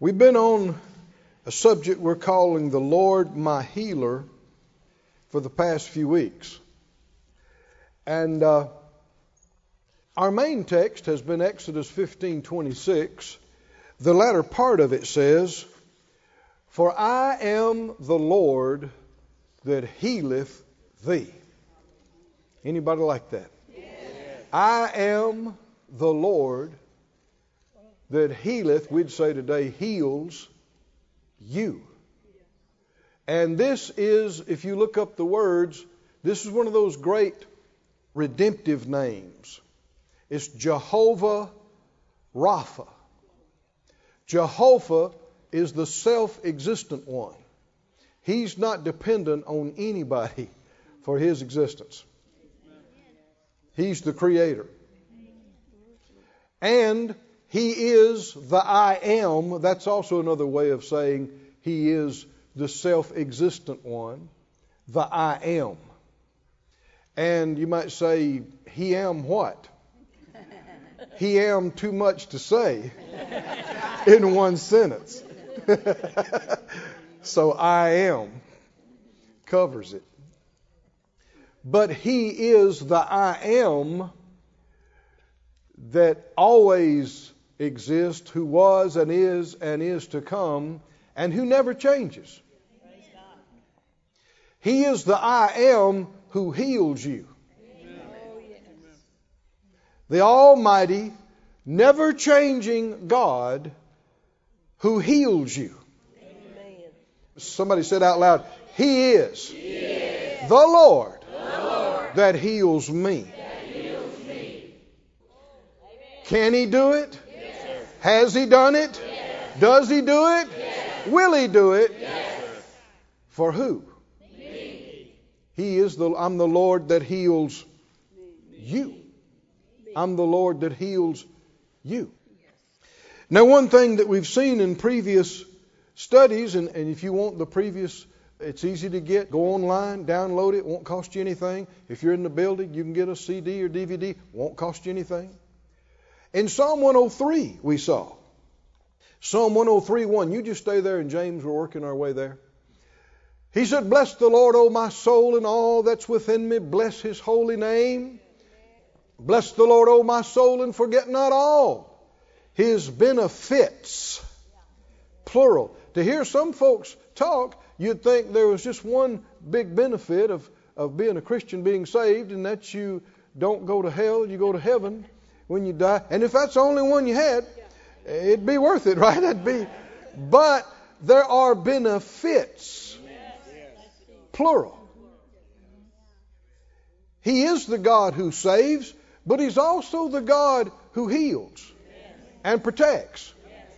We've been on a subject we're calling the Lord My Healer for the past few weeks. And our main text has been Exodus 15:26. The latter part of it says, "For I am the Lord that healeth thee." Anybody like that? Yes. I am the Lord that healeth, we'd say today, heals you. And this is, if you look up the words, this is one of those great redemptive names. It's Jehovah Rapha. Jehovah is the self-existent one. He's not dependent on anybody for his existence. He's the creator. And he is the I am. That's also another way of saying he is the self-existent one, the I am. And you might say, he am what? He am too much to say in one sentence. So I am covers it. But he is the I am that always exists, who was and is to come, and who never changes. He is the I am who heals you. Amen. The almighty, never changing God who heals you. Amen. Somebody said out loud, He is the Lord that heals me. Can he do it? Yes. Has he done it? Yes. Does he do it? Yes. Will he do it? Yes. For who? Me. He is I'm the Lord that heals you. I'm the Lord that heals you. Now, one thing that we've seen in previous studies, and if you want the previous, it's easy to get. Go online, download it. It won't cost you anything. If you're in the building, you can get a CD or DVD. It won't cost you anything. In Psalm 103, we saw. Psalm 103:1. You just stay there, and James, we're working our way there. He said, "Bless the Lord, O my soul, and all that's within me. Bless his holy name. Bless the Lord, O my soul, and forget not all his benefits." Plural. To hear some folks talk, you'd think there was just one big benefit of being a Christian, being saved, and that you don't go to hell, you go to heaven when you die. And if that's the only one you had, it'd be worth it, right? But there are benefits. Plural. He is the God who saves, but he's also the God who heals and protects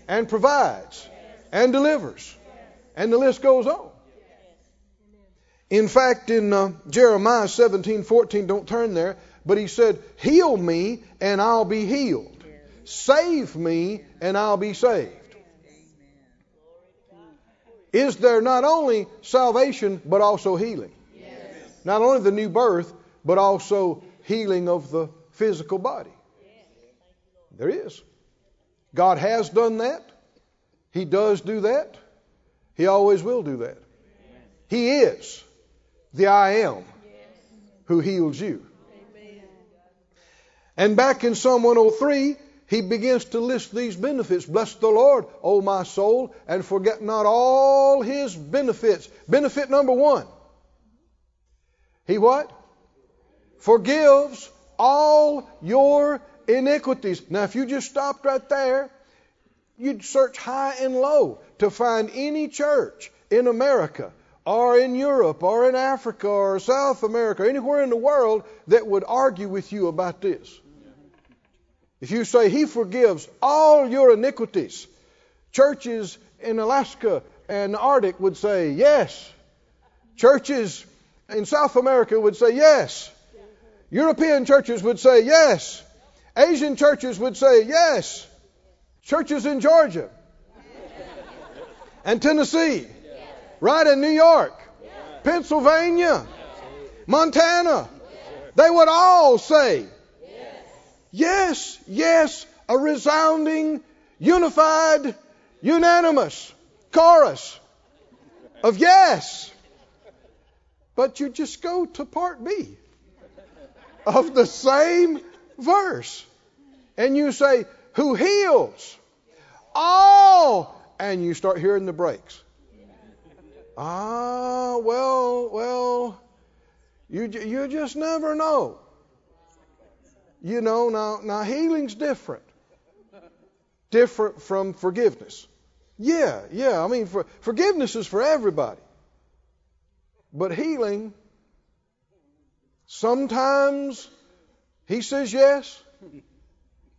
and provides and delivers. And the list goes on. In fact, in Jeremiah 17:14, don't turn there, but he said, "Heal me and I'll be healed. Save me and I'll be saved." Is there not only salvation but also healing? Yes. Not only the new birth but also healing of the physical body. There is. God has done that. He does do that. He always will do that. He is the I am who heals you. And back in Psalm 103, he begins to list these benefits. Bless the Lord, O my soul, and forget not all his benefits. Benefit number one. He what? Forgives all your iniquities. Now, if you just stopped right there, you'd search high and low to find any church in America or in Europe or in Africa or South America, anywhere in the world that would argue with you about this. If you say he forgives all your iniquities, churches in Alaska and the Arctic would say yes. Churches in South America would say yes. European churches would say yes. Asian churches would say yes. Churches in Georgia and Tennessee, right, in New York, Pennsylvania, Montana, they would all say yes, yes, a resounding, unified unanimous chorus of yes. But you just go to part B of the same verse. And you say, who heals all. And you start hearing the breaks. Ah, well, you just never know. You know, now healing's different. Different from forgiveness. Yeah. I mean, forgiveness is for everybody. But healing, sometimes he says yes.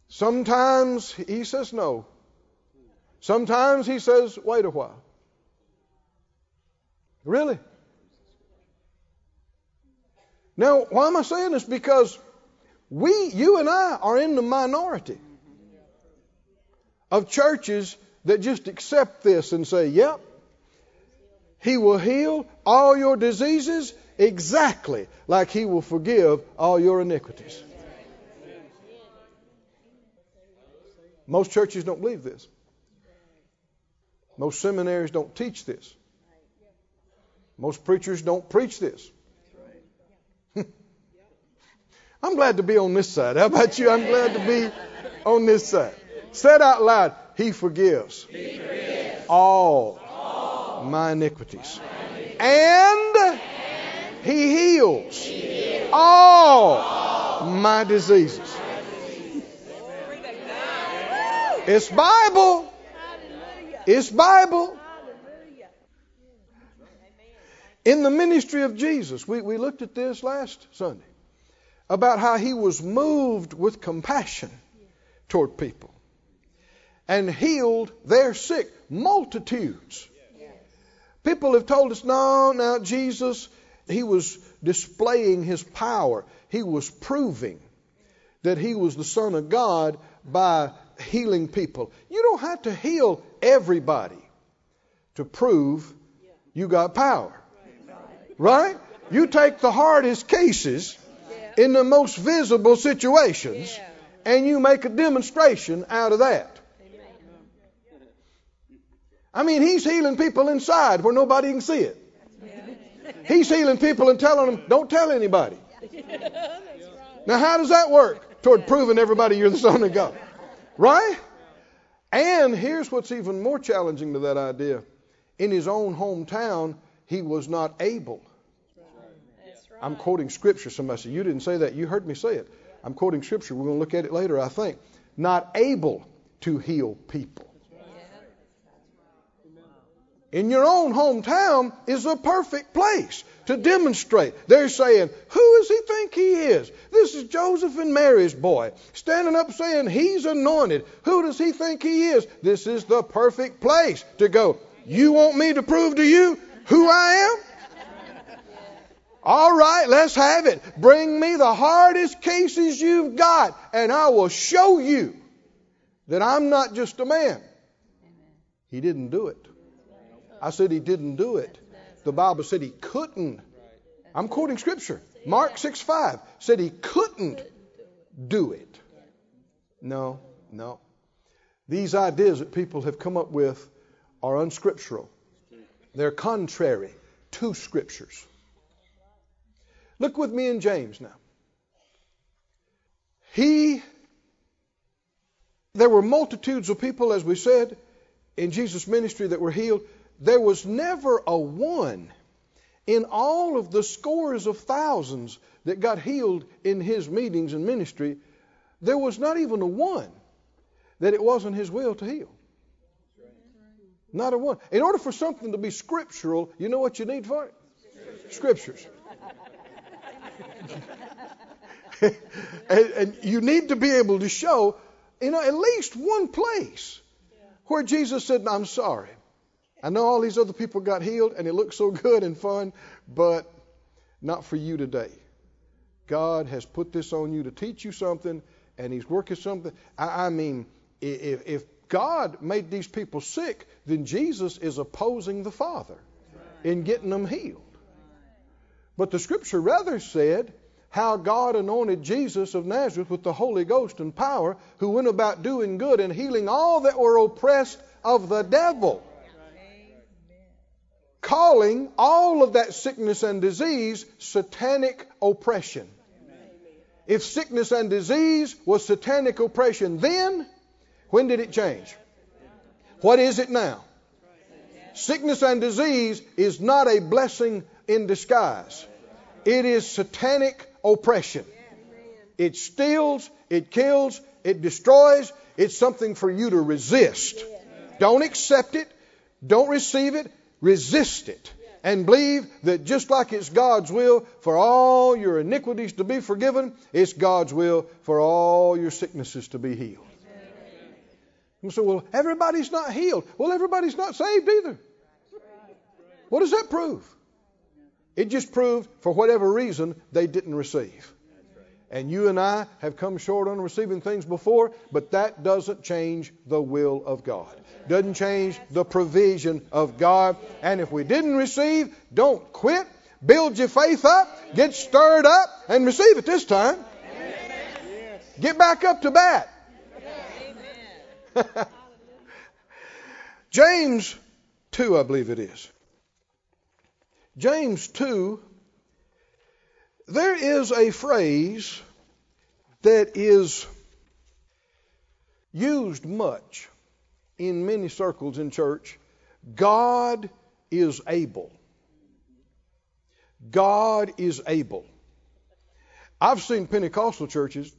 Sometimes he says no. Sometimes he says, wait a while. Really? Now, why am I saying this? Because you and I are in the minority of churches that just accept this and say, yep, he will heal all your diseases exactly like he will forgive all your iniquities. Most churches don't believe this. Most seminaries don't teach this. Most preachers don't preach this. I'm glad to be on this side. How about you? I'm glad to be on this side. Said out loud, he forgives, all my iniquities. And he heals all my diseases. It's Bible. It's Bible. In the ministry of Jesus, we looked at this last Sunday about how he was moved with compassion toward people and healed their sick multitudes. People have told us, no, Jesus, he was displaying his power. He was proving that he was the Son of God by healing people. You don't have to heal everybody to prove you got power. Right? You take the hardest cases in the most visible situations and you make a demonstration out of that. I mean, he's healing people inside where nobody can see it. He's healing people and telling them, don't tell anybody. Now, how does that work toward proving everybody you're the Son of God? Right? And here's what's even more challenging to that idea. In his own hometown, he was not able. I'm quoting Scripture. Somebody said, you didn't say that. You heard me say it. I'm quoting Scripture. We're going to look at it later, I think. Not able to heal people. In your own hometown is a perfect place to demonstrate. They're saying, who does he think he is? This is Joseph and Mary's boy, standing up saying he's anointed. Who does he think he is? This is the perfect place to go. You want me to prove to you who I am? All right, let's have it. Bring me the hardest cases you've got, and I will show you that I'm not just a man. He didn't do it. I said he didn't do it. The Bible said he couldn't. I'm quoting Scripture. Mark 6:5 said he couldn't do it. No. These ideas that people have come up with are unscriptural. They're contrary to Scriptures. Look with me in James now. There were multitudes of people, as we said, in Jesus' ministry that were healed. There was never a one in all of the scores of thousands that got healed in his meetings and ministry. There was not even a one that it wasn't his will to heal. Not a one. In order for something to be scriptural, you know what you need for it? Scriptures. and you need to be able to show, at least one place where Jesus said, I'm sorry. I know all these other people got healed and it looked so good and fun, but not for you today. God has put this on you to teach you something, and he's working something. I mean, if God made these people sick, then Jesus is opposing the Father in getting them healed. But the Scripture rather said how God anointed Jesus of Nazareth with the Holy Ghost and power, who went about doing good and healing all that were oppressed of the devil, calling all of that sickness and disease satanic oppression. If sickness and disease was satanic oppression then, when did it change? What is it now? Sickness and disease is not a blessing in disguise. It is satanic oppression. It steals, it kills, it destroys. It's something for you to resist. Don't accept it. Don't receive it. Resist it. And believe that just like it's God's will for all your iniquities to be forgiven, it's God's will for all your sicknesses to be healed. And so, well, everybody's not healed. Well, everybody's not saved either. What does that prove? It just proved for whatever reason they didn't receive. And you and I have come short on receiving things before, but that doesn't change the will of God. Doesn't change the provision of God. And if we didn't receive, don't quit. Build your faith up. Get stirred up and receive it this time. Get back up to bat. James 2, I believe it is. James 2, there is a phrase that is used much in many circles in church. God is able. God is able. I've seen Pentecostal churches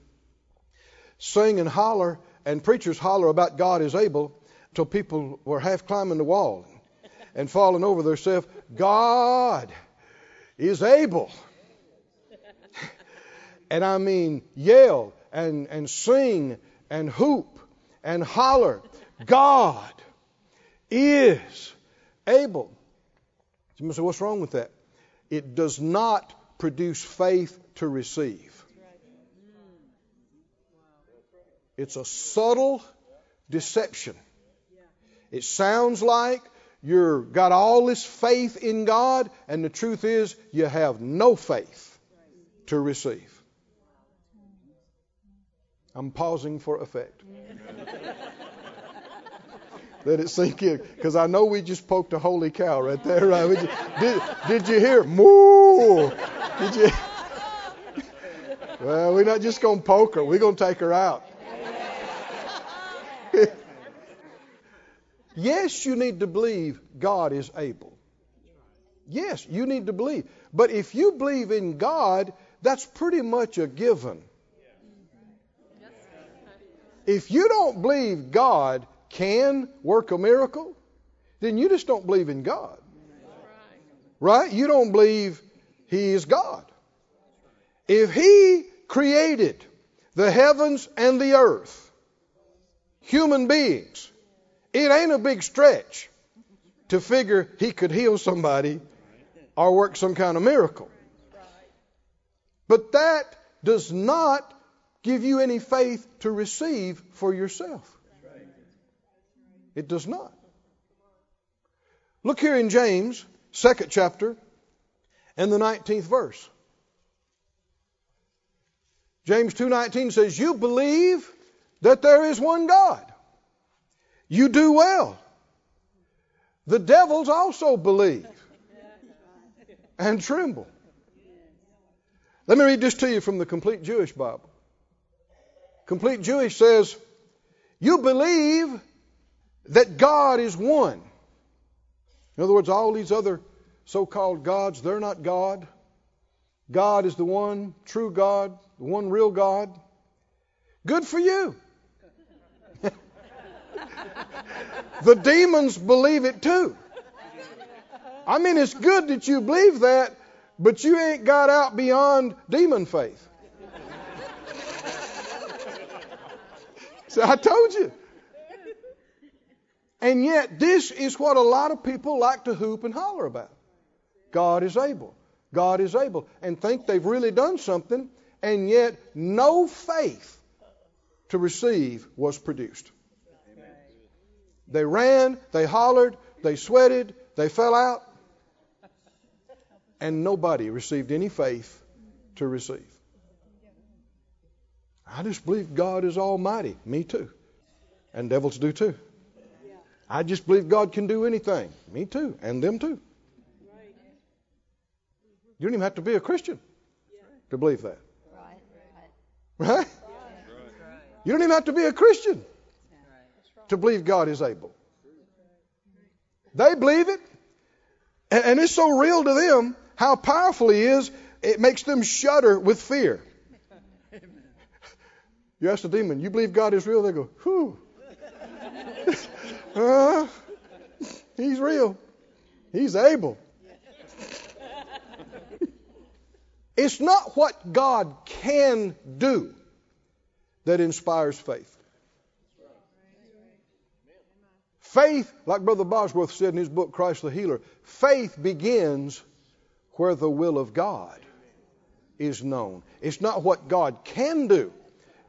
sing and holler and preachers holler about God is able till people were half climbing the wall and falling over themselves. God is able. And I mean yell and sing and hoop and holler. God is able. Somebody say, what's wrong with that? It does not produce faith to receive. It's a subtle deception. It sounds like you've got all this faith in God, and the truth is you have no faith to receive. I'm pausing for effect. Let it sink in, because I know we just poked a holy cow right there. Right? Did you hear? Moo! Did you? Well, we're not just going to poke her. We're going to take her out. Yes, you need to believe God is able. Yes, you need to believe. But if you believe in God, that's pretty much a given. If you don't believe God can work a miracle, then you just don't believe in God. Right? You don't believe He is God. If He created the heavens and the earth, human beings, it ain't a big stretch to figure He could heal somebody or work some kind of miracle. But that does not give you any faith to receive for yourself. It does not. Look here in James, 2nd chapter, and the 19th verse. James 2:19 says, you believe that there is one God. You do well. The devils also believe and tremble. Let me read this to you from the Complete Jewish Bible. Complete Jewish says, you believe that God is one. In other words, all these other so-called gods, they're not God. God is the one true God, the one real God. Good for you. The demons believe it too. I mean, it's good that you believe that, but you ain't got out beyond demon faith. So I told you. And yet, this is what a lot of people like to hoop and holler about. God is able. God is able. And think they've really done something, and yet no faith to receive was produced. They ran, they hollered, they sweated, they fell out, and nobody received any faith to receive. I just believe God is almighty. Me too. And devils do too. I just believe God can do anything. Me too, and them too. Right. You don't even have to be a Christian to believe that. Right? You don't even have to be a Christian to believe God is able. They believe it, and it's so real to them how powerful He is, it makes them shudder with fear. You ask the demon, you believe God is real? They go, whew. He's real. He's able. It's not what God can do that inspires faith. Faith, like Brother Bosworth said in his book, Christ the Healer, faith begins where the will of God is known. It's not what God can do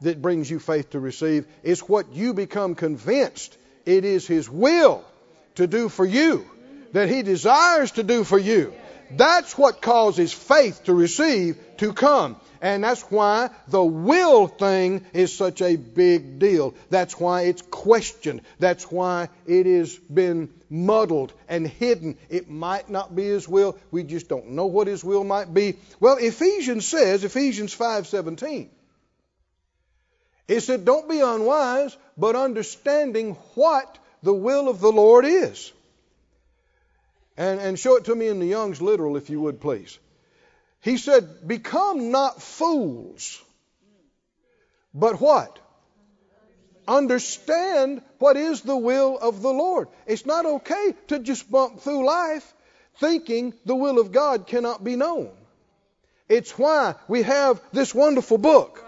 that brings you faith to receive. It's what you become convinced it is His will to do for you, that He desires to do for you. That's what causes faith to receive, to come. And that's why the will thing is such a big deal. That's why it's questioned. That's why it has been muddled and hidden. It might not be His will. We just don't know what His will might be. Well, Ephesians says, Ephesians 5:17, it said, don't be unwise, but understanding what the will of the Lord is. And show it to me in the Young's Literal, if you would, please. He said, become not fools, but what? Understand what is the will of the Lord. It's not okay to just bump through life thinking the will of God cannot be known. It's why we have this wonderful book.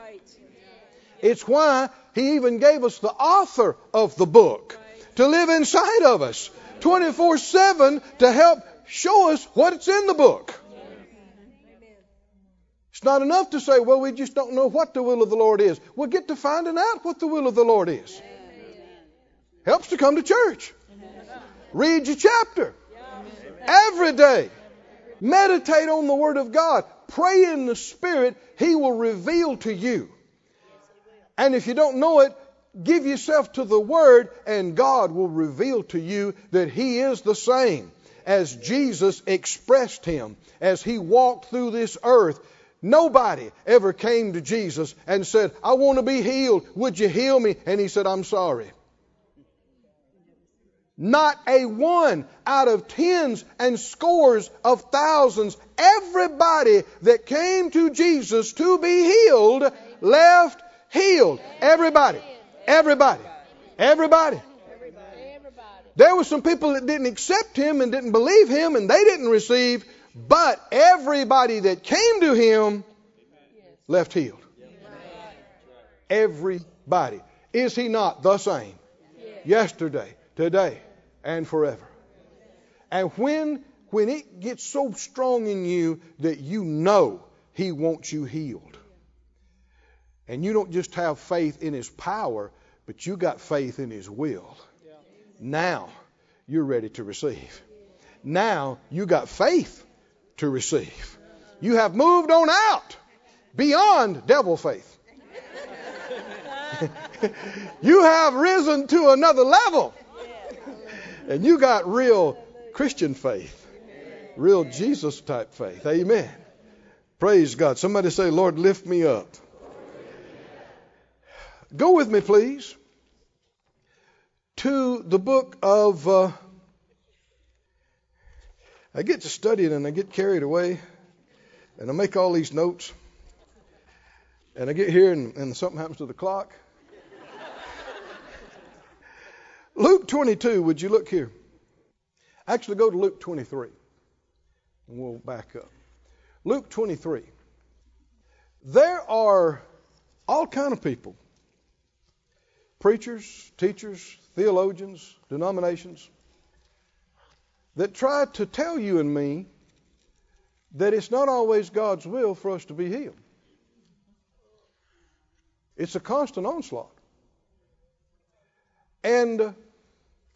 It's why He even gave us the author of the book to live inside of us 24/7 to help show us what's in the book. It's not enough to say, well, we just don't know what the will of the Lord is. We'll get to finding out what the will of the Lord is. Helps to come to church. Read your chapter every day. Meditate on the Word of God. Pray in the Spirit. He will reveal to you. And if you don't know it, give yourself to the Word, and God will reveal to you that He is the same as Jesus expressed Him as He walked through this earth. Nobody ever came to Jesus and said, I want to be healed. Would you heal me? And He said, I'm sorry. Not a one out of tens and scores of thousands. Everybody that came to Jesus to be healed left healed. Everybody. Everybody. Everybody. There were some people that didn't accept Him and didn't believe Him and they didn't receive, but everybody that came to Him left healed. Everybody. Is He not the same? Yesterday, today, and forever. And when it gets so strong in you that you know He wants you healed, and you don't just have faith in His power, but you got faith in His will. Now you're ready to receive. Now you got faith to receive. You have moved on out beyond devil faith. You have risen to another level. And you got real Christian faith. Real Jesus type faith. Amen. Praise God. Somebody say, Lord, lift me up. Go with me, please, to the book of, I get to studying and I get carried away, and I make all these notes, and I get here and something happens to the clock. Luke 22, would you look here? Actually, go to Luke 23, and we'll back up. Luke 23. There are all kind of people. Preachers, teachers, theologians, denominations that try to tell you and me that it's not always God's will for us to be healed. It's a constant onslaught. And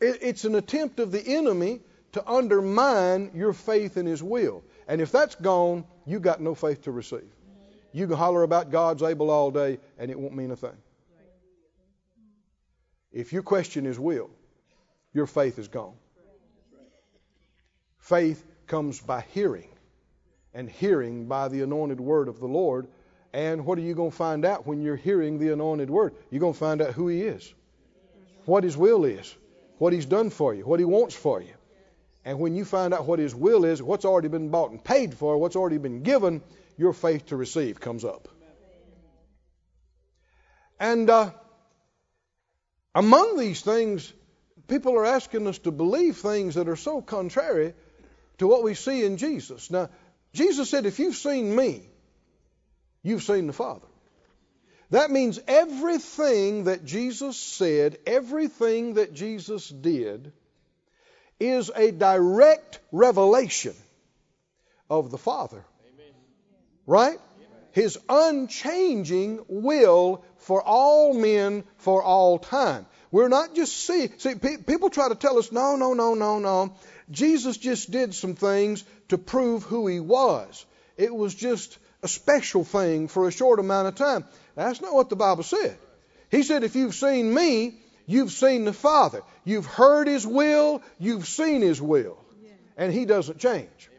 it's an attempt of the enemy to undermine your faith in His will. And if that's gone, you got no faith to receive. You can holler about God's able all day and it won't mean a thing. If you question His will, your faith is gone. Faith comes by hearing, and hearing by the anointed word of the Lord. And what are you going to find out when you're hearing the anointed word? You're going to find out who He is, what His will is, what He's done for you, what He wants for you. And when you find out what His will is, what's already been bought and paid for, what's already been given, your faith to receive comes up. And among these things, people are asking us to believe things that are so contrary to what we see in Jesus. Now, Jesus said, if you've seen me, you've seen the Father. That means everything that Jesus said, everything that Jesus did, is a direct revelation of the Father. Amen. Right? Amen. His unchanging will for all men for all time. We're not just see people try to tell us, no. Jesus just did some things to prove who He was. It was just a special thing for a short amount of time. That's not what the Bible said. He said, if you've seen me, you've seen the Father. You've heard His will. You've seen His will. And He doesn't change.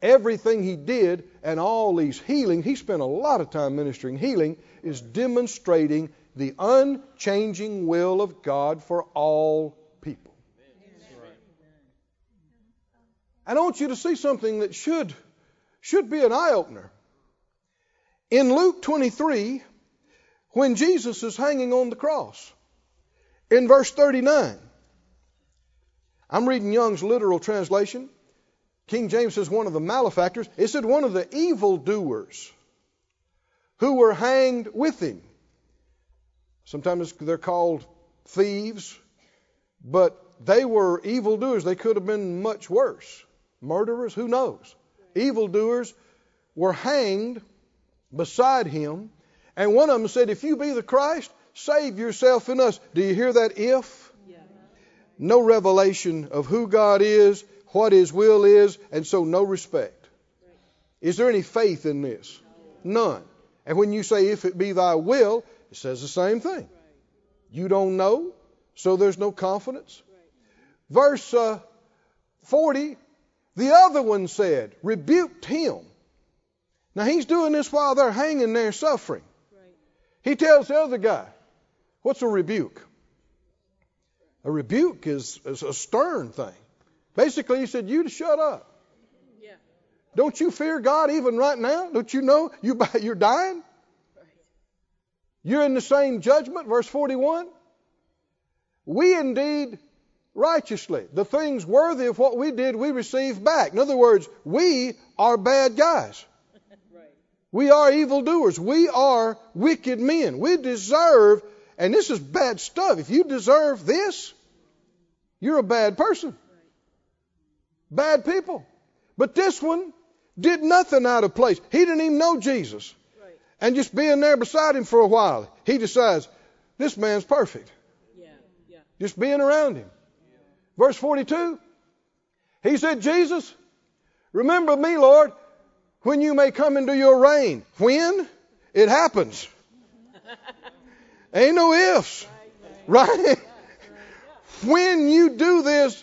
Everything He did and all these healing, He spent a lot of time ministering healing, is demonstrating the unchanging will of God for all people. And I want you to see something that should be an eye-opener. In Luke 23, when Jesus is hanging on the cross, in verse 39, I'm reading Young's Literal translation. King James says one of the malefactors. It said one of the evildoers who were hanged with Him. Sometimes they're called thieves, but they were evildoers. They could have been much worse. Murderers, who knows? Evildoers were hanged beside Him. And one of them said, if you be the Christ, save yourself and us. Do you hear that if? Yeah. No revelation of who God is, what His will is, and so no respect. Is there any faith in this? None. And when you say, if it be thy will, it says the same thing. You don't know, so there's no confidence. Verse 40, the other one said, rebuked Him. Now He's doing this while they're hanging there suffering. He tells the other guy, what's a rebuke? A rebuke is a stern thing. Basically, he said, you to shut up. Yeah. Don't you fear God even right now? Don't you know you're dying? You're in the same judgment, verse 41. We indeed righteously, the things worthy of what we did, we receive back. In other words, we are bad guys. We are evildoers. We are wicked men. We deserve, and this is bad stuff. If you deserve this, you're a bad person. Bad people. But this one did nothing out of place. He didn't even know Jesus. And just being there beside Him for a while, he decides, this man's perfect. Just being around Him. Verse 42, he said, Jesus, remember me, Lord, when you may come into your reign. When? It happens. Ain't no ifs. Right? When you do this,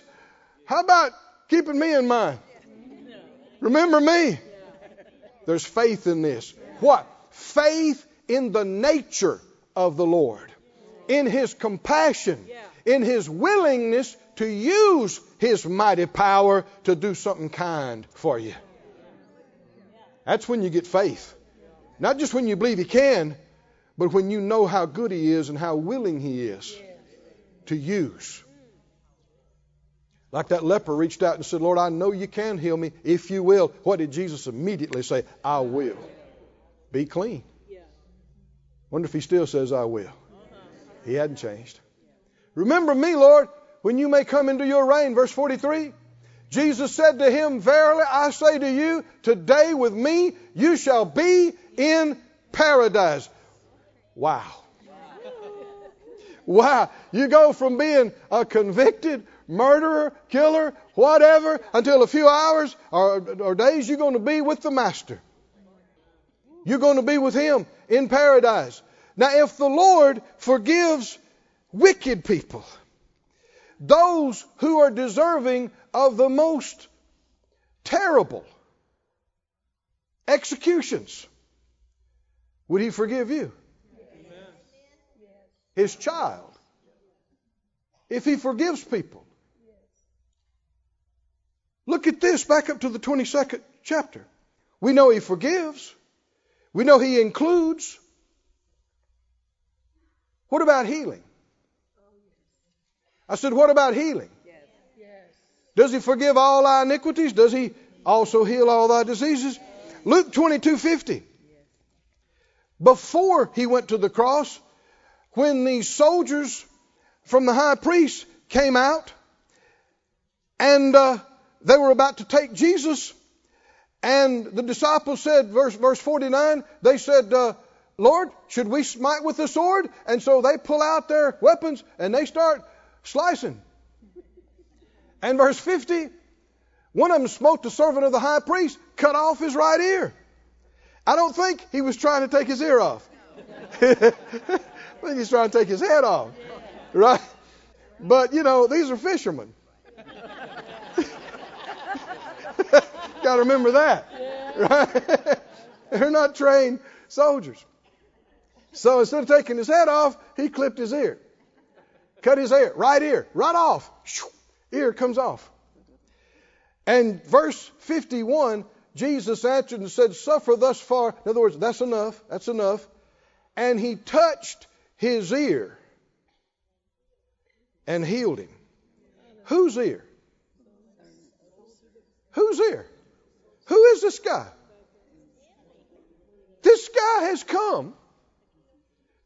how about keeping me in mind? Remember me. There's faith in this. What? Faith in the nature of the Lord. In His compassion. In His willingness to use His mighty power to do something kind for you. That's when you get faith. Not just when you believe He can, but when you know how good He is and how willing He is to use. Like that leper reached out and said, Lord, I know you can heal me if you will. What did Jesus immediately say? I will. Be clean. Wonder if He still says, I will. He hadn't changed. Remember me, Lord, when you may come into your reign. Verse 43. Jesus said to him, verily I say to you, today with me you shall be in paradise. Wow. You go from being a convicted murderer, killer, whatever, until a few hours or days you're going to be with the Master. You're going to be with Him in paradise. Now if the Lord forgives wicked people, those who are deserving of the most terrible executions. Would he forgive you? Amen. His child. If he forgives people. Look at this back up to the 22nd chapter. We know he forgives. We know he includes. What about healing? I said, what about healing? Does he forgive all our iniquities? Does he also heal all thy diseases? Luke 22:50. Before he went to the cross, when the soldiers from the high priest came out and they were about to take Jesus, and the disciples said, verse 49, they said, Lord, should we smite with the sword? And so they pull out their weapons and they start slicing. And verse 50, one of them smote the servant of the high priest, cut off his right ear. I don't think he was trying to take his ear off. I think he's trying to take his head off. Right? But, you know, these are fishermen. Got to remember that. Right? They're not trained soldiers. So instead of taking his head off, he clipped his ear. Cut his ear, right off. Ear comes off. And verse 51, Jesus answered and said, suffer thus far. In other words, that's enough. That's enough. And he touched his ear and healed him. Whose ear? Whose ear? Who is this guy? This guy has come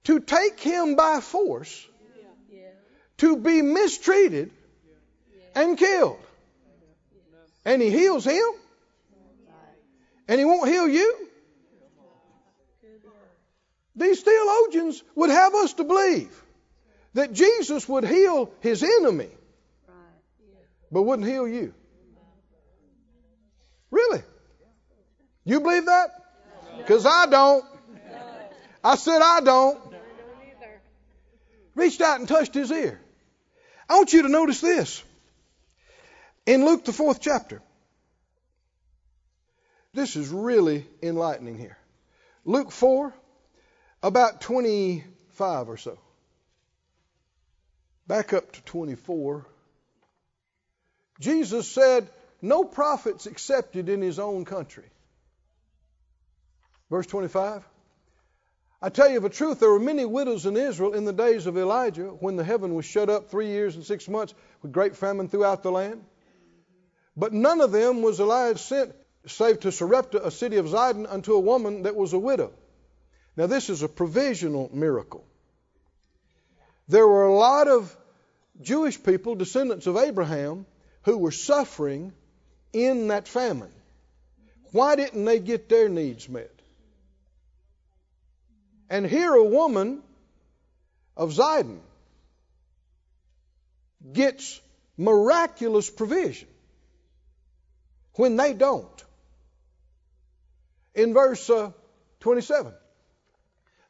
to take him by force, to be mistreated and killed. And he heals him? And he won't heal you? These theologians would have us to believe that Jesus would heal his enemy, but wouldn't heal you. Really? You believe that? Because I don't. I said I don't. Reached out and touched his ear. I want you to notice this. In Luke, the 4th chapter. This is really enlightening here. Luke 4, about 25 or so. Back up to 24. Jesus said, no prophet's accepted in his own country. Verse 25. I tell you the truth, there were many widows in Israel in the days of Elijah, when the heaven was shut up 3 years and 6 months with great famine throughout the land. But none of them was Elijah sent, save to Sarepta, a city of Zidon, unto a woman that was a widow. Now this is a provisional miracle. There were a lot of Jewish people, descendants of Abraham, who were suffering in that famine. Why didn't they get their needs met? And here a woman of Zidon gets miraculous provision when they don't. In verse 27,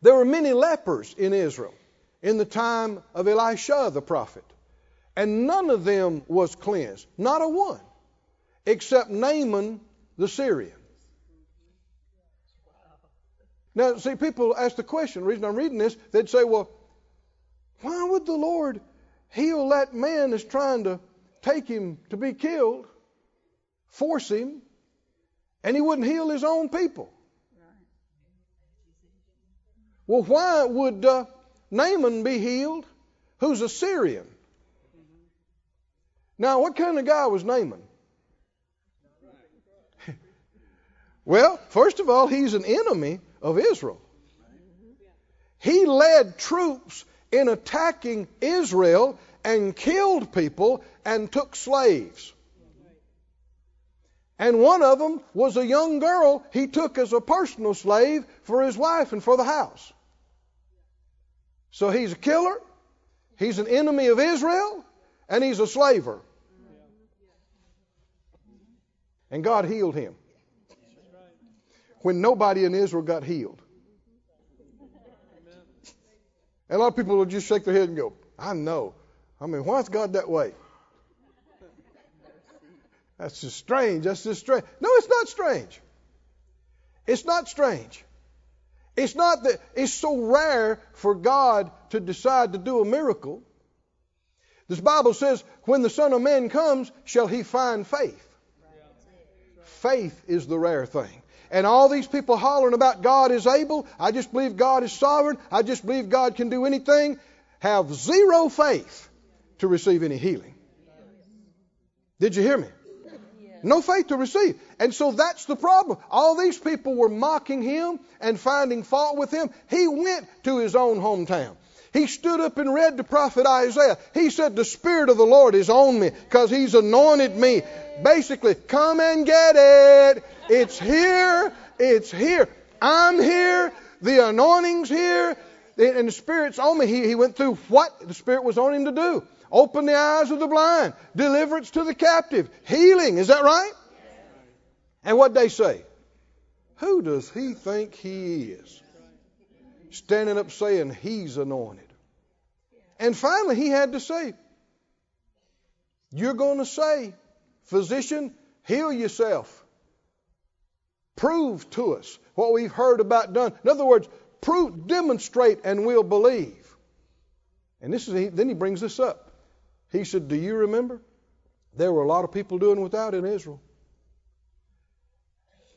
there were many lepers in Israel in the time of Elisha the prophet, and none of them was cleansed, not a one, except Naaman the Syrian. Now, see, people ask the question, the reason I'm reading this, they'd say, well, why would the Lord heal that man that's trying to take him to be killed, force him, and he wouldn't heal his own people? Well, why would Naaman be healed, who's a Syrian? Now, what kind of guy was Naaman? Well, first of all, he's an enemy of Israel. He led troops in attacking Israel and killed people and took slaves. And one of them was a young girl he took as a personal slave for his wife and for the house. So he's a killer, he's an enemy of Israel, and he's a slaver. And God healed him when nobody in Israel got healed. And a lot of people will just shake their head and go, I know. I mean, why is God that way? That's just strange. That's just strange. No, it's not strange. It's not strange. It's not that it's so rare for God to decide to do a miracle. This Bible says, when the Son of Man comes, shall he find faith? Faith is the rare thing. And all these people hollering about God is able. I just believe God is sovereign. I just believe God can do anything. Have zero faith to receive any healing. Did you hear me? No faith to receive. And so that's the problem. All these people were mocking him and finding fault with him. He went to his own hometown. He stood up and read the prophet Isaiah. He said, the Spirit of the Lord is on me because he's anointed me. Basically, come and get it. It's here. It's here. I'm here. The anointing's here. And the Spirit's on me. He went through what the Spirit was on him to do. Open the eyes of the blind. Deliverance to the captive. Healing. Is that right? Yes. And what they say? Who does he think he is? Standing up saying he's anointed. And finally he had to say, you're going to say, physician, heal yourself. Prove to us what we've heard about done. In other words, prove, demonstrate, and we'll believe. And then he brings this up. He said, do you remember? There were a lot of people doing without in Israel.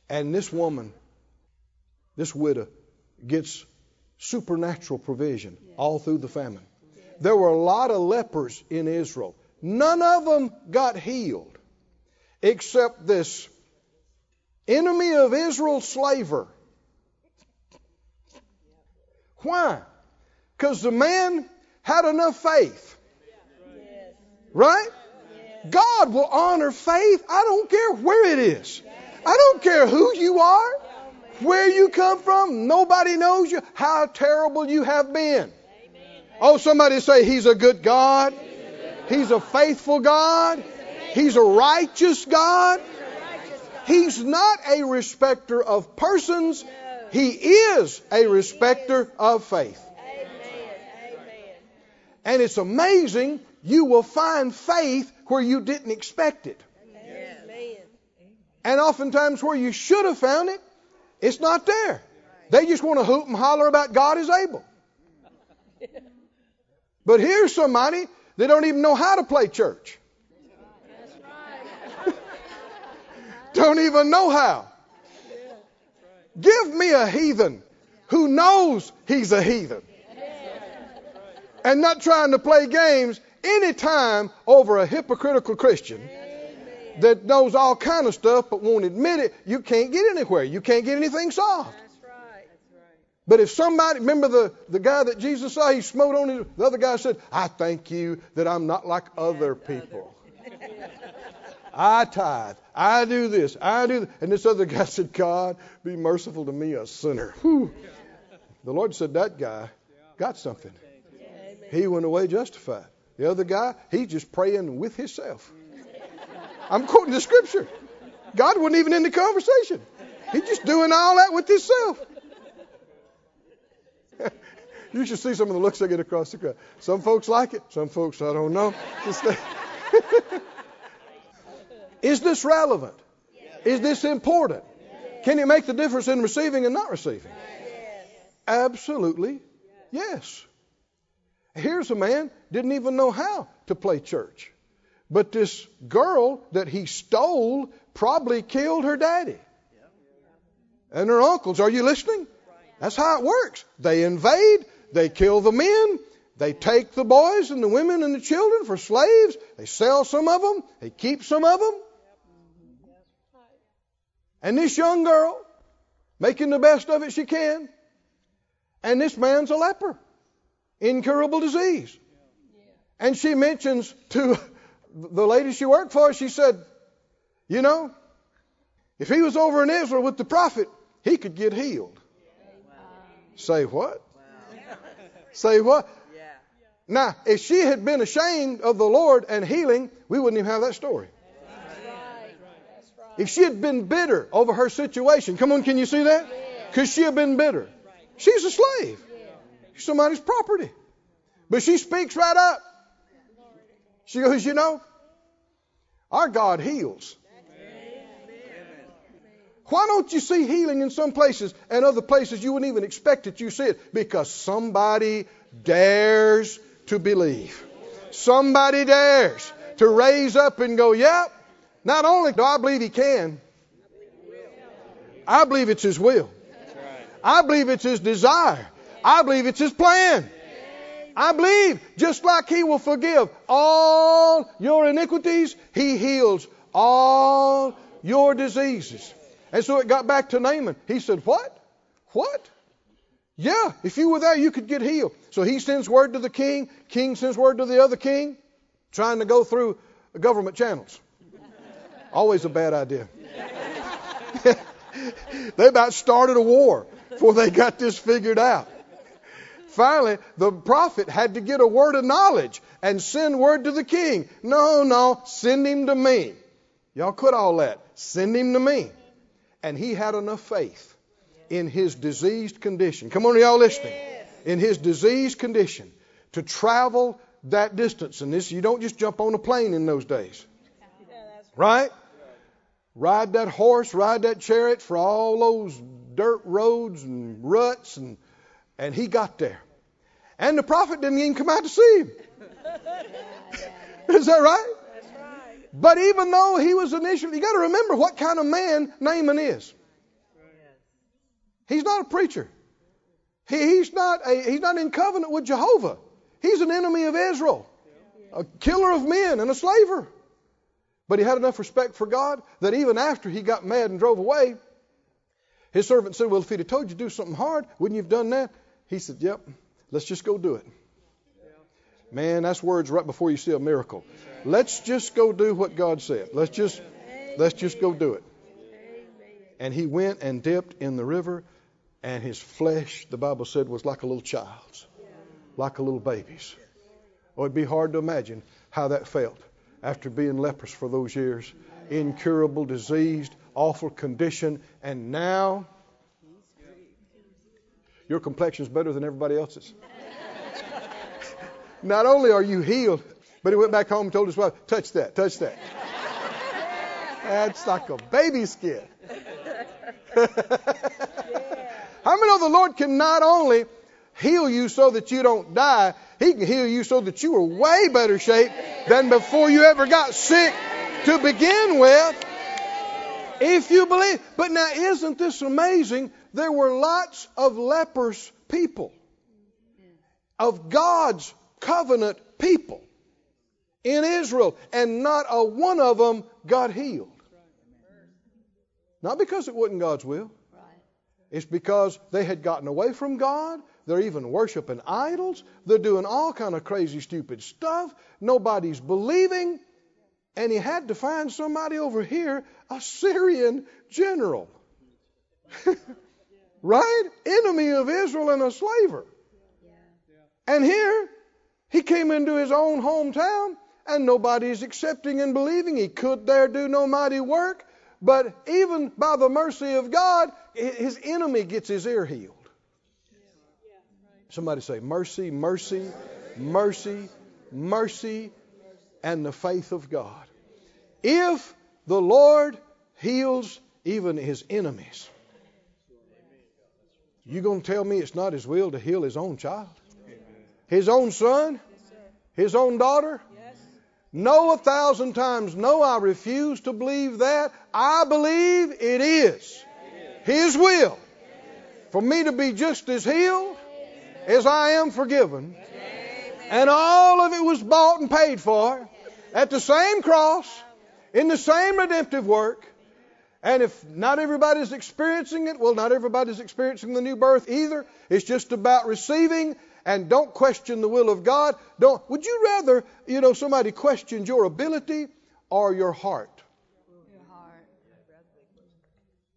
And this woman, this widow, gets supernatural provision all through the famine. There were a lot of lepers in Israel. None of them got healed except this enemy of Israel slaver. Why? Because the man had enough faith. Right? God will honor faith. I don't care where it is. I don't care who you are, where you come from. Nobody knows you, how terrible you have been. Amen. Oh, somebody say, he's a good God. He's a faithful God. He's a righteous God. He's not a respecter of persons. He is a respecter of faith. And it's amazing, you will find faith where you didn't expect it. And oftentimes where you should have found it, it's not there. They just want to hoot and holler about God is able. But here's somebody that don't even know how to play church. Don't even know how. Give me a heathen who knows he's a heathen. And not trying to play games any time over a hypocritical Christian that knows all kind of stuff but won't admit it. You can't get anywhere. You can't get anything solved. That's right. That's right. But if somebody, remember the guy that Jesus saw, he smote on his, the other guy said, I thank you that I'm not like other people. I tithe. I do this. I do that. And this other guy said, God, be merciful to me, a sinner. Whew. The Lord said, that guy got something. He went away justified. The other guy, he's just praying with himself. I'm quoting the scripture. God wasn't even in the conversation. He's just doing all that with himself. You should see some of the looks I get across the crowd. Some folks like it. Some folks, I don't know. Is this relevant? Is this important? Can it make the difference in receiving and not receiving? Absolutely. Yes. Here's a man, didn't even know how to play church. But this girl that he stole probably killed her daddy and her uncles. Are you listening? That's how it works. They invade. They kill the men. They take the boys and the women and the children for slaves. They sell some of them. They keep some of them. And this young girl, making the best of it she can. And this man's a leper. Incurable disease. And she mentions to the lady she worked for, she said, you know, if he was over in Israel with the prophet, he could get healed. Wow. Say what? Wow. Say what? Yeah. Now, if she had been ashamed of the Lord and healing, we wouldn't even have that story. That's right. That's right. If she had been bitter over her situation, come on, can you see that? Yeah. Could she have been bitter? She's a slave. Somebody's property. But she speaks right up. She goes, you know, our God heals. Why don't you see healing in some places and other places you wouldn't even expect it? You see it because somebody dares to believe. Somebody dares to raise up and go, yep, not only do I believe he can, I believe it's his will. I believe it's his desire. I believe it's his plan. I believe just like he will forgive all your iniquities, he heals all your diseases. And so it got back to Naaman. He said, what? What? Yeah, if you were there, you could get healed. So he sends word to the king. King sends word to the other king, trying to go through government channels. Always a bad idea. They about started a war before they got this figured out. Finally, the prophet had to get a word of knowledge and send word to the king. No, send him to me. Y'all quit all that. Send him to me. And he had enough faith in his diseased condition. Come on, y'all listening. In his diseased condition to travel that distance. And this, you don't just jump on a plane in those days. Right? Ride that horse, ride that chariot for all those dirt roads and ruts. And he got there. And the prophet didn't even come out to see him. Is that right? That's right. But even though he was initially, you got to remember what kind of man Naaman is. He's not a preacher. He's not in covenant with Jehovah. He's an enemy of Israel, a killer of men and a slaver. But he had enough respect for God that even after he got mad and drove away, his servant said, well, if he'd have told you to do something hard, wouldn't you have done that? He said, yep, let's just go do it. Man, that's words right before you see a miracle. Let's just go do what God said. Let's just go do it. And he went and dipped in the river, and his flesh, the Bible said, was like a little child's, like a little baby's. Oh, it'd be hard to imagine how that felt after being leprous for those years, incurable, diseased, awful condition, and now your complexion's better than everybody else's. Not only are you healed, but he went back home and told his wife, touch that. That's like a baby skin. How many know the Lord can not only heal you so that you don't die, he can heal you so that you are way better shape than before you ever got sick to begin with, if you believe. But now, isn't this amazing? There were lots of leprous people, of God's covenant people in Israel, and not a one of them got healed. Not because it wasn't God's will. It's because they had gotten away from God. They're even worshiping idols. They're doing all kind of crazy, stupid stuff. Nobody's believing. And he had to find somebody over here, a Syrian general. Right? Enemy of Israel and a slaver. And here, he came into his own hometown, and nobody's accepting and believing. He could there do no mighty work. But even by the mercy of God, his enemy gets his ear healed. Somebody say, mercy, mercy, mercy, mercy, and the faith of God. If the Lord heals even his enemies, you going to tell me it's not his will to heal his own child? His own son? His own daughter? No, 1,000 times no, I refuse to believe that. I believe it is his will for me to be just as healed as I am forgiven. And all of it was bought and paid for at the same cross, in the same redemptive work. And if not everybody's experiencing it, well, not everybody's experiencing the new birth either. It's just about receiving. And don't question the will of God. Would you rather, somebody questioned your ability or your heart? Your heart.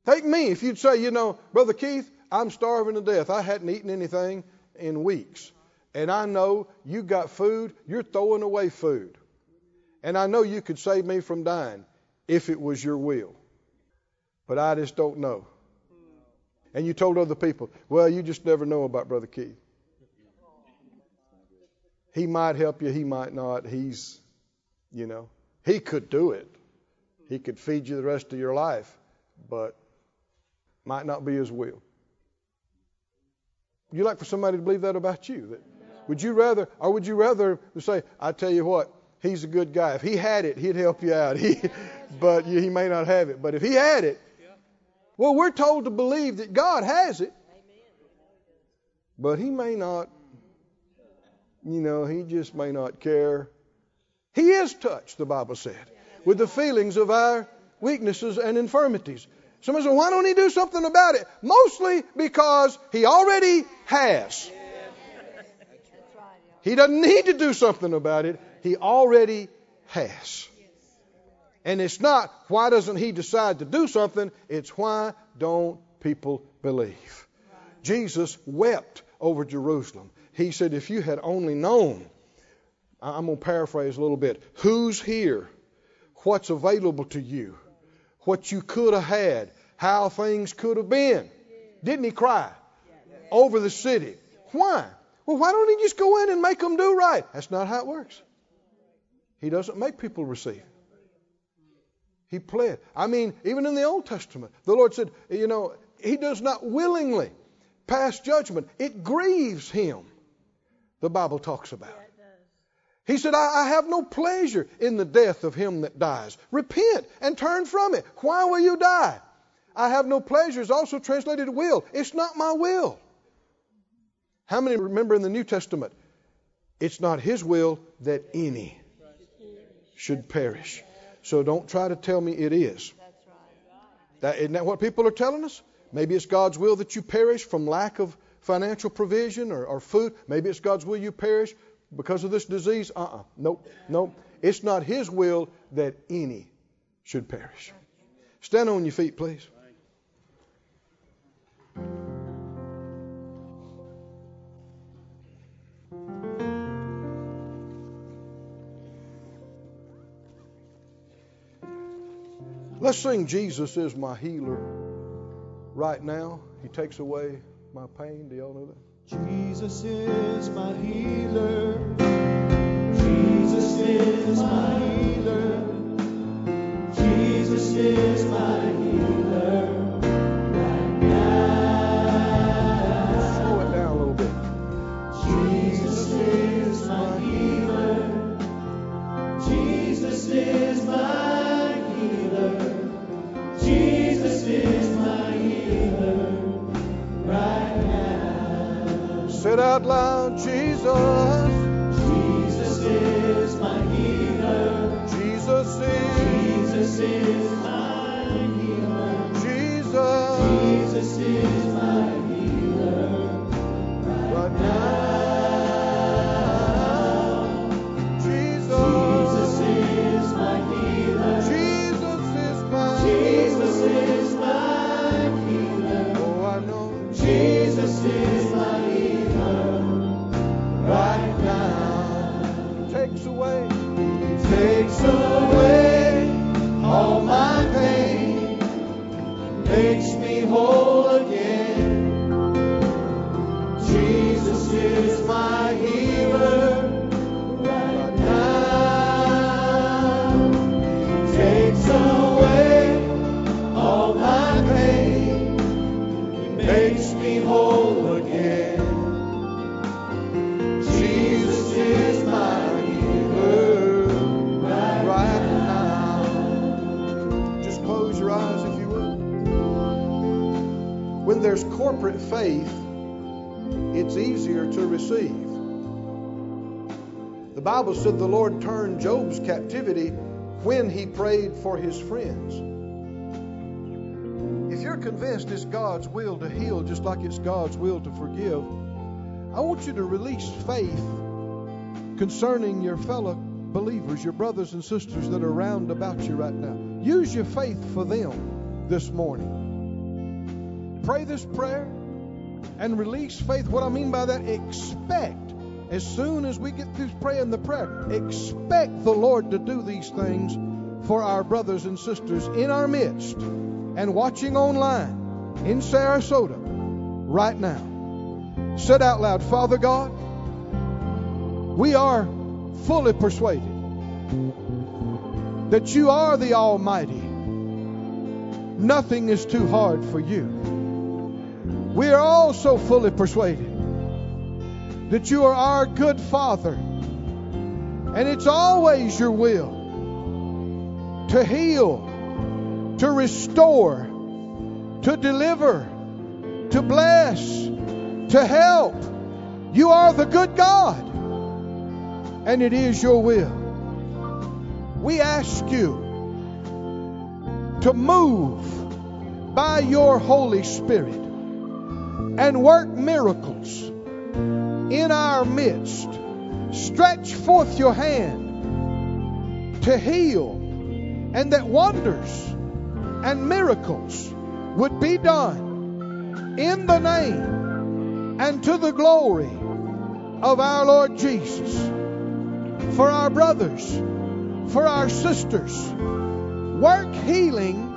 Take me. If you'd say, Brother Keith, I'm starving to death. I hadn't eaten anything in weeks. And I know you got food. You're throwing away food. And I know you could save me from dying if it was your will. But I just don't know. And you told other people, well, you just never know about Brother Keith. He might help you, he might not. He's You know, he could do it. He could feed you the rest of your life, but might not be his will. Would you like for somebody to believe that about you? That, would you rather say, I tell you what, he's a good guy. If he had it, he'd help you out. But he may not have it. But if he had it, well, we're told to believe that God has it. But he may not, he just may not care. He is touched, the Bible said, with the feelings of our weaknesses and infirmities. Somebody said, why don't he do something about it? Mostly because he already has. He doesn't need to do something about it. He already has. And it's not, why doesn't he decide to do something? It's, why don't people believe? Jesus wept over Jerusalem. He said, if you had only known, I'm going to paraphrase a little bit, who's here, what's available to you, what you could have had, how things could have been. Didn't he cry over the city? Why? Well, why don't he just go in and make them do right? That's not how it works. He doesn't make people receive. He pled. I mean, even in the Old Testament, the Lord said, he does not willingly pass judgment. It grieves him, the Bible talks about. He said, I have no pleasure in the death of him that dies. Repent and turn from it. Why will you die? I have no pleasure is also translated will. It's not my will. How many remember in the New Testament? It's not his will that any should perish. So don't try to tell me it is. Isn't that what people are telling us? Maybe it's God's will that you perish from lack of financial provision or food. Maybe it's God's will you perish because of this disease. Nope. It's not his will that any should perish. Stand on your feet, please. Let's sing Jesus is my healer right now. He takes away my pain. Do y'all know that? Jesus is my healer. Jesus is my healer. Jesus is my healer right now. Slow it down a little bit. Jesus is my healer. Jesus is my healer. Jesus is my healer right now. Said out loud, Jesus. Jesus is my healer. Jesus is my healer. Jesus is my healer right now. Jesus is my healer. Jesus is my healer. Oh, I know. Jesus is my healer. Right now, takes away all my pain, makes me whole again. Jesus is my healer. When there's corporate faith, it's easier to receive. The Bible said the Lord turned Job's captivity when he prayed for his friends. If you're convinced it's God's will to heal, just like it's God's will to forgive, I want you to release faith concerning your fellow believers, your brothers and sisters that are round about you right now. Use your faith for them this morning. Pray this prayer and release faith. What I mean by that, expect as soon as we get through praying the prayer, expect the Lord to do these things for our brothers and sisters in our midst and watching online in Sarasota right now. Said out loud, Father God, we are fully persuaded that you are the Almighty. Nothing is too hard for you. We are also fully persuaded that you are our good Father, and it's always your will to heal, to restore, to deliver, to bless, to help. You are the good God, and it is your will. We ask you to move by your Holy Spirit and work miracles in our midst. Stretch forth your hand to heal, and that wonders and miracles would be done in the name and to the glory of our Lord Jesus. For our brothers, for our sisters, work healing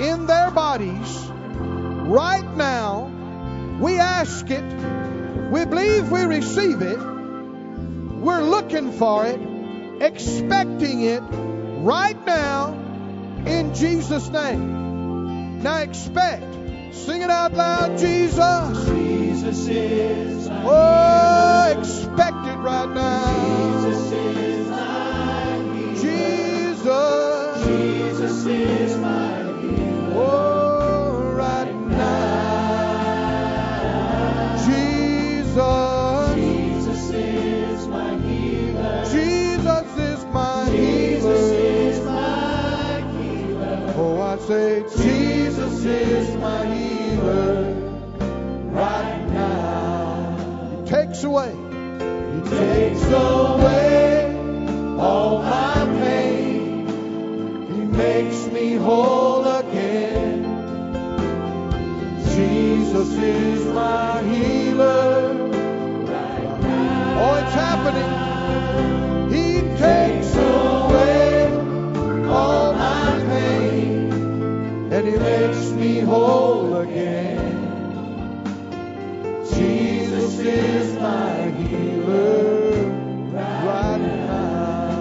in their bodies right now. We ask it. We believe we receive it. We're looking for it, expecting it right now in Jesus' name. Now expect. Sing it out loud, Jesus. Jesus is my healer. Expect it right now. Jesus is my healer. Jesus. Jesus is my healer. Oh, right now. Jesus. Jesus is my healer. Jesus is my healer. Jesus is my healer. Oh, I say Jesus. Jesus is my healer right now. He takes away. He takes away all my pain. He makes me whole again. Jesus is my healer right now. Oh, it's happening. He takes away all my pain. And He makes me whole again. Jesus is my healer right now.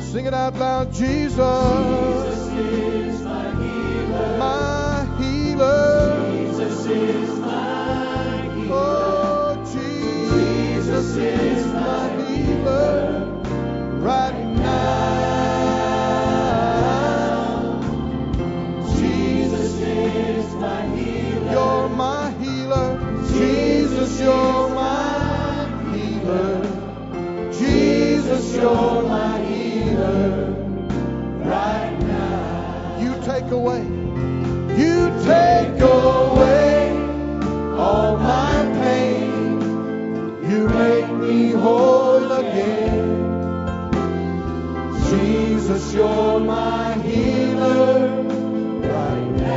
Sing it out loud, Jesus. Jesus is my healer. My healer. Jesus is my healer. Oh, Jesus is my healer right now. You're my healer. Jesus, you're my healer. Jesus, you're my healer right now. You take away all my pain. You make me whole again. Jesus, you're my healer right now.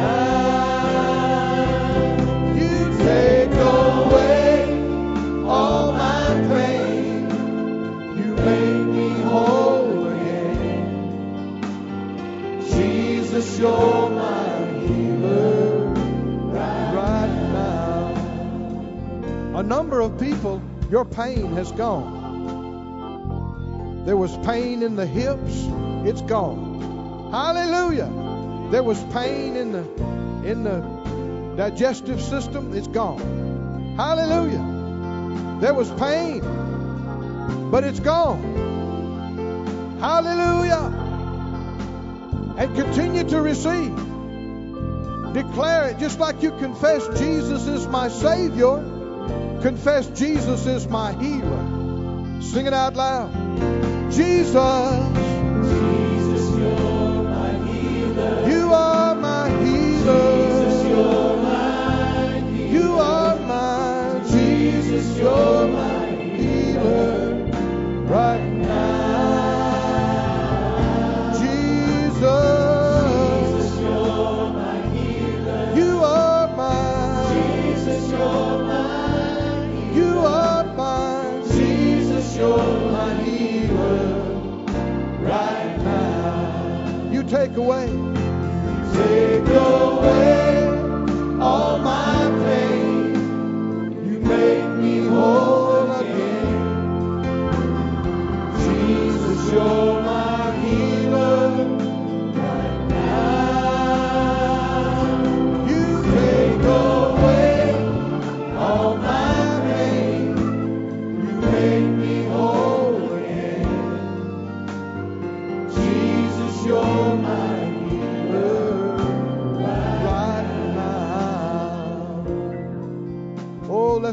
You're my healer right now. A number of people, your pain has gone. There was pain in the hips, it's gone. Hallelujah. There was pain in the digestive system, it's gone. Hallelujah. There was pain, but it's gone. Hallelujah. And continue to receive. Declare it just like you confess Jesus is my Savior. Confess Jesus is my healer. Sing it out loud. Jesus. Jesus, you're my healer. You are my healer. Jesus, you're my healer. You are my healer. Jesus, you're my healer. Right now. Jesus, you're my healer. You are mine. Jesus, you're mine. You are mine. Jesus, you're my healer right now. You take away all my pain. You make me whole again. Jesus, you're my healer.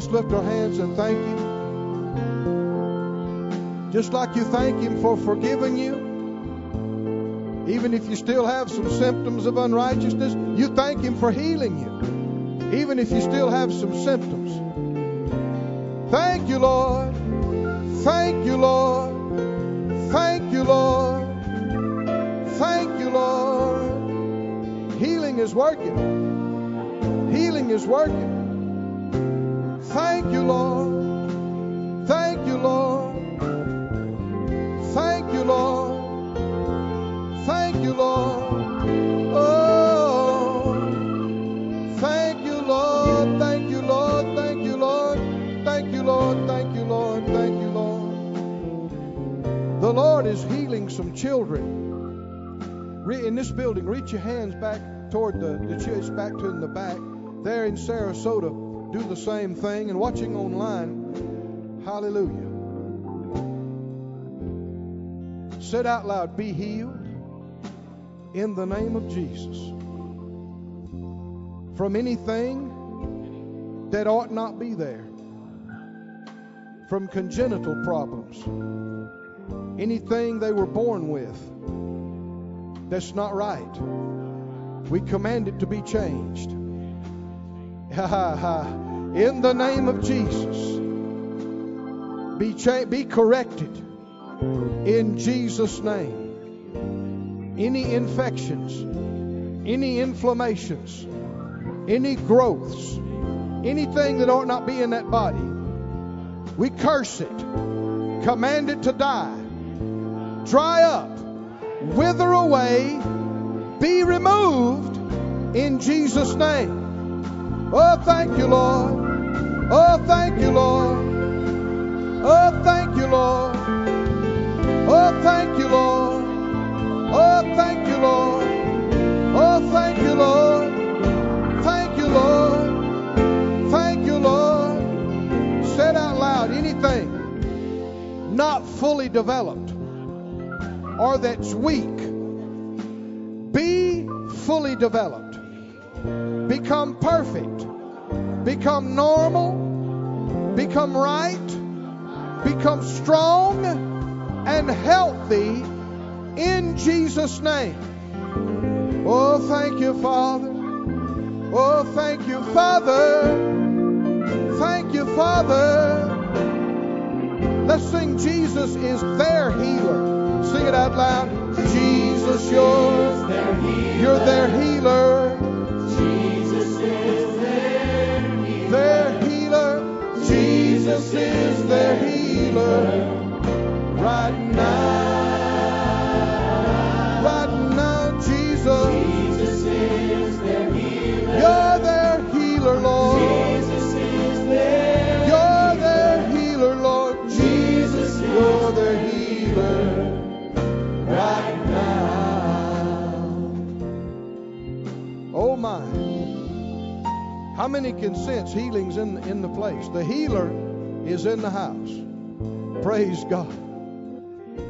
Let's lift our hands and thank Him. Just like you thank Him for forgiving you, even if you still have some symptoms of unrighteousness, you thank Him for healing you, even if you still have some symptoms. Thank you, Lord. Thank you, Lord. Thank you, Lord. Thank you, Lord. Healing is working. Healing is working. Thank you, Lord. Thank you, Lord. Thank you, Lord. Thank you, Lord. Oh, thank you, Lord. Thank you, Lord. Thank you, Lord. Thank you, Lord. Thank you, Lord. Thank you, Lord. The Lord is healing some children. In this building, reach your hands back toward the church, back to in the back. There in Sarasota. Do the same thing, and watching online, hallelujah. Said out loud, be healed in the name of Jesus from anything that ought not be there, from congenital problems, anything they were born with that's not right. We command it to be changed. In the name of Jesus, be corrected in Jesus' name. Any infections, any inflammations, any growths, anything that ought not be in that body, we curse it, command it to die, dry up, wither away, be removed in Jesus' name. Oh, thank you, Lord. Oh, thank you, Lord. Oh, thank you, Lord. Oh, thank you, Lord. Oh, thank you, Lord. Oh, thank you, Lord. Thank you, Lord. Thank you, Lord. Said out loud, anything not fully developed or that's weak, be fully developed. Become perfect, become normal, become right, become strong and healthy in Jesus' name. Oh, thank you, Father. Oh, thank you, Father. Thank you, Father. Let's sing Jesus is their healer. Sing it out loud. Jesus, you're their healer. Their healer, Jesus is their healer, right now, Jesus is their healer, you're their healer, Lord, Jesus is their healer, you're their healer, Lord, Jesus, you're their healer, right now, oh my. How many can sense healing's in the place? The healer is in the house. Praise God.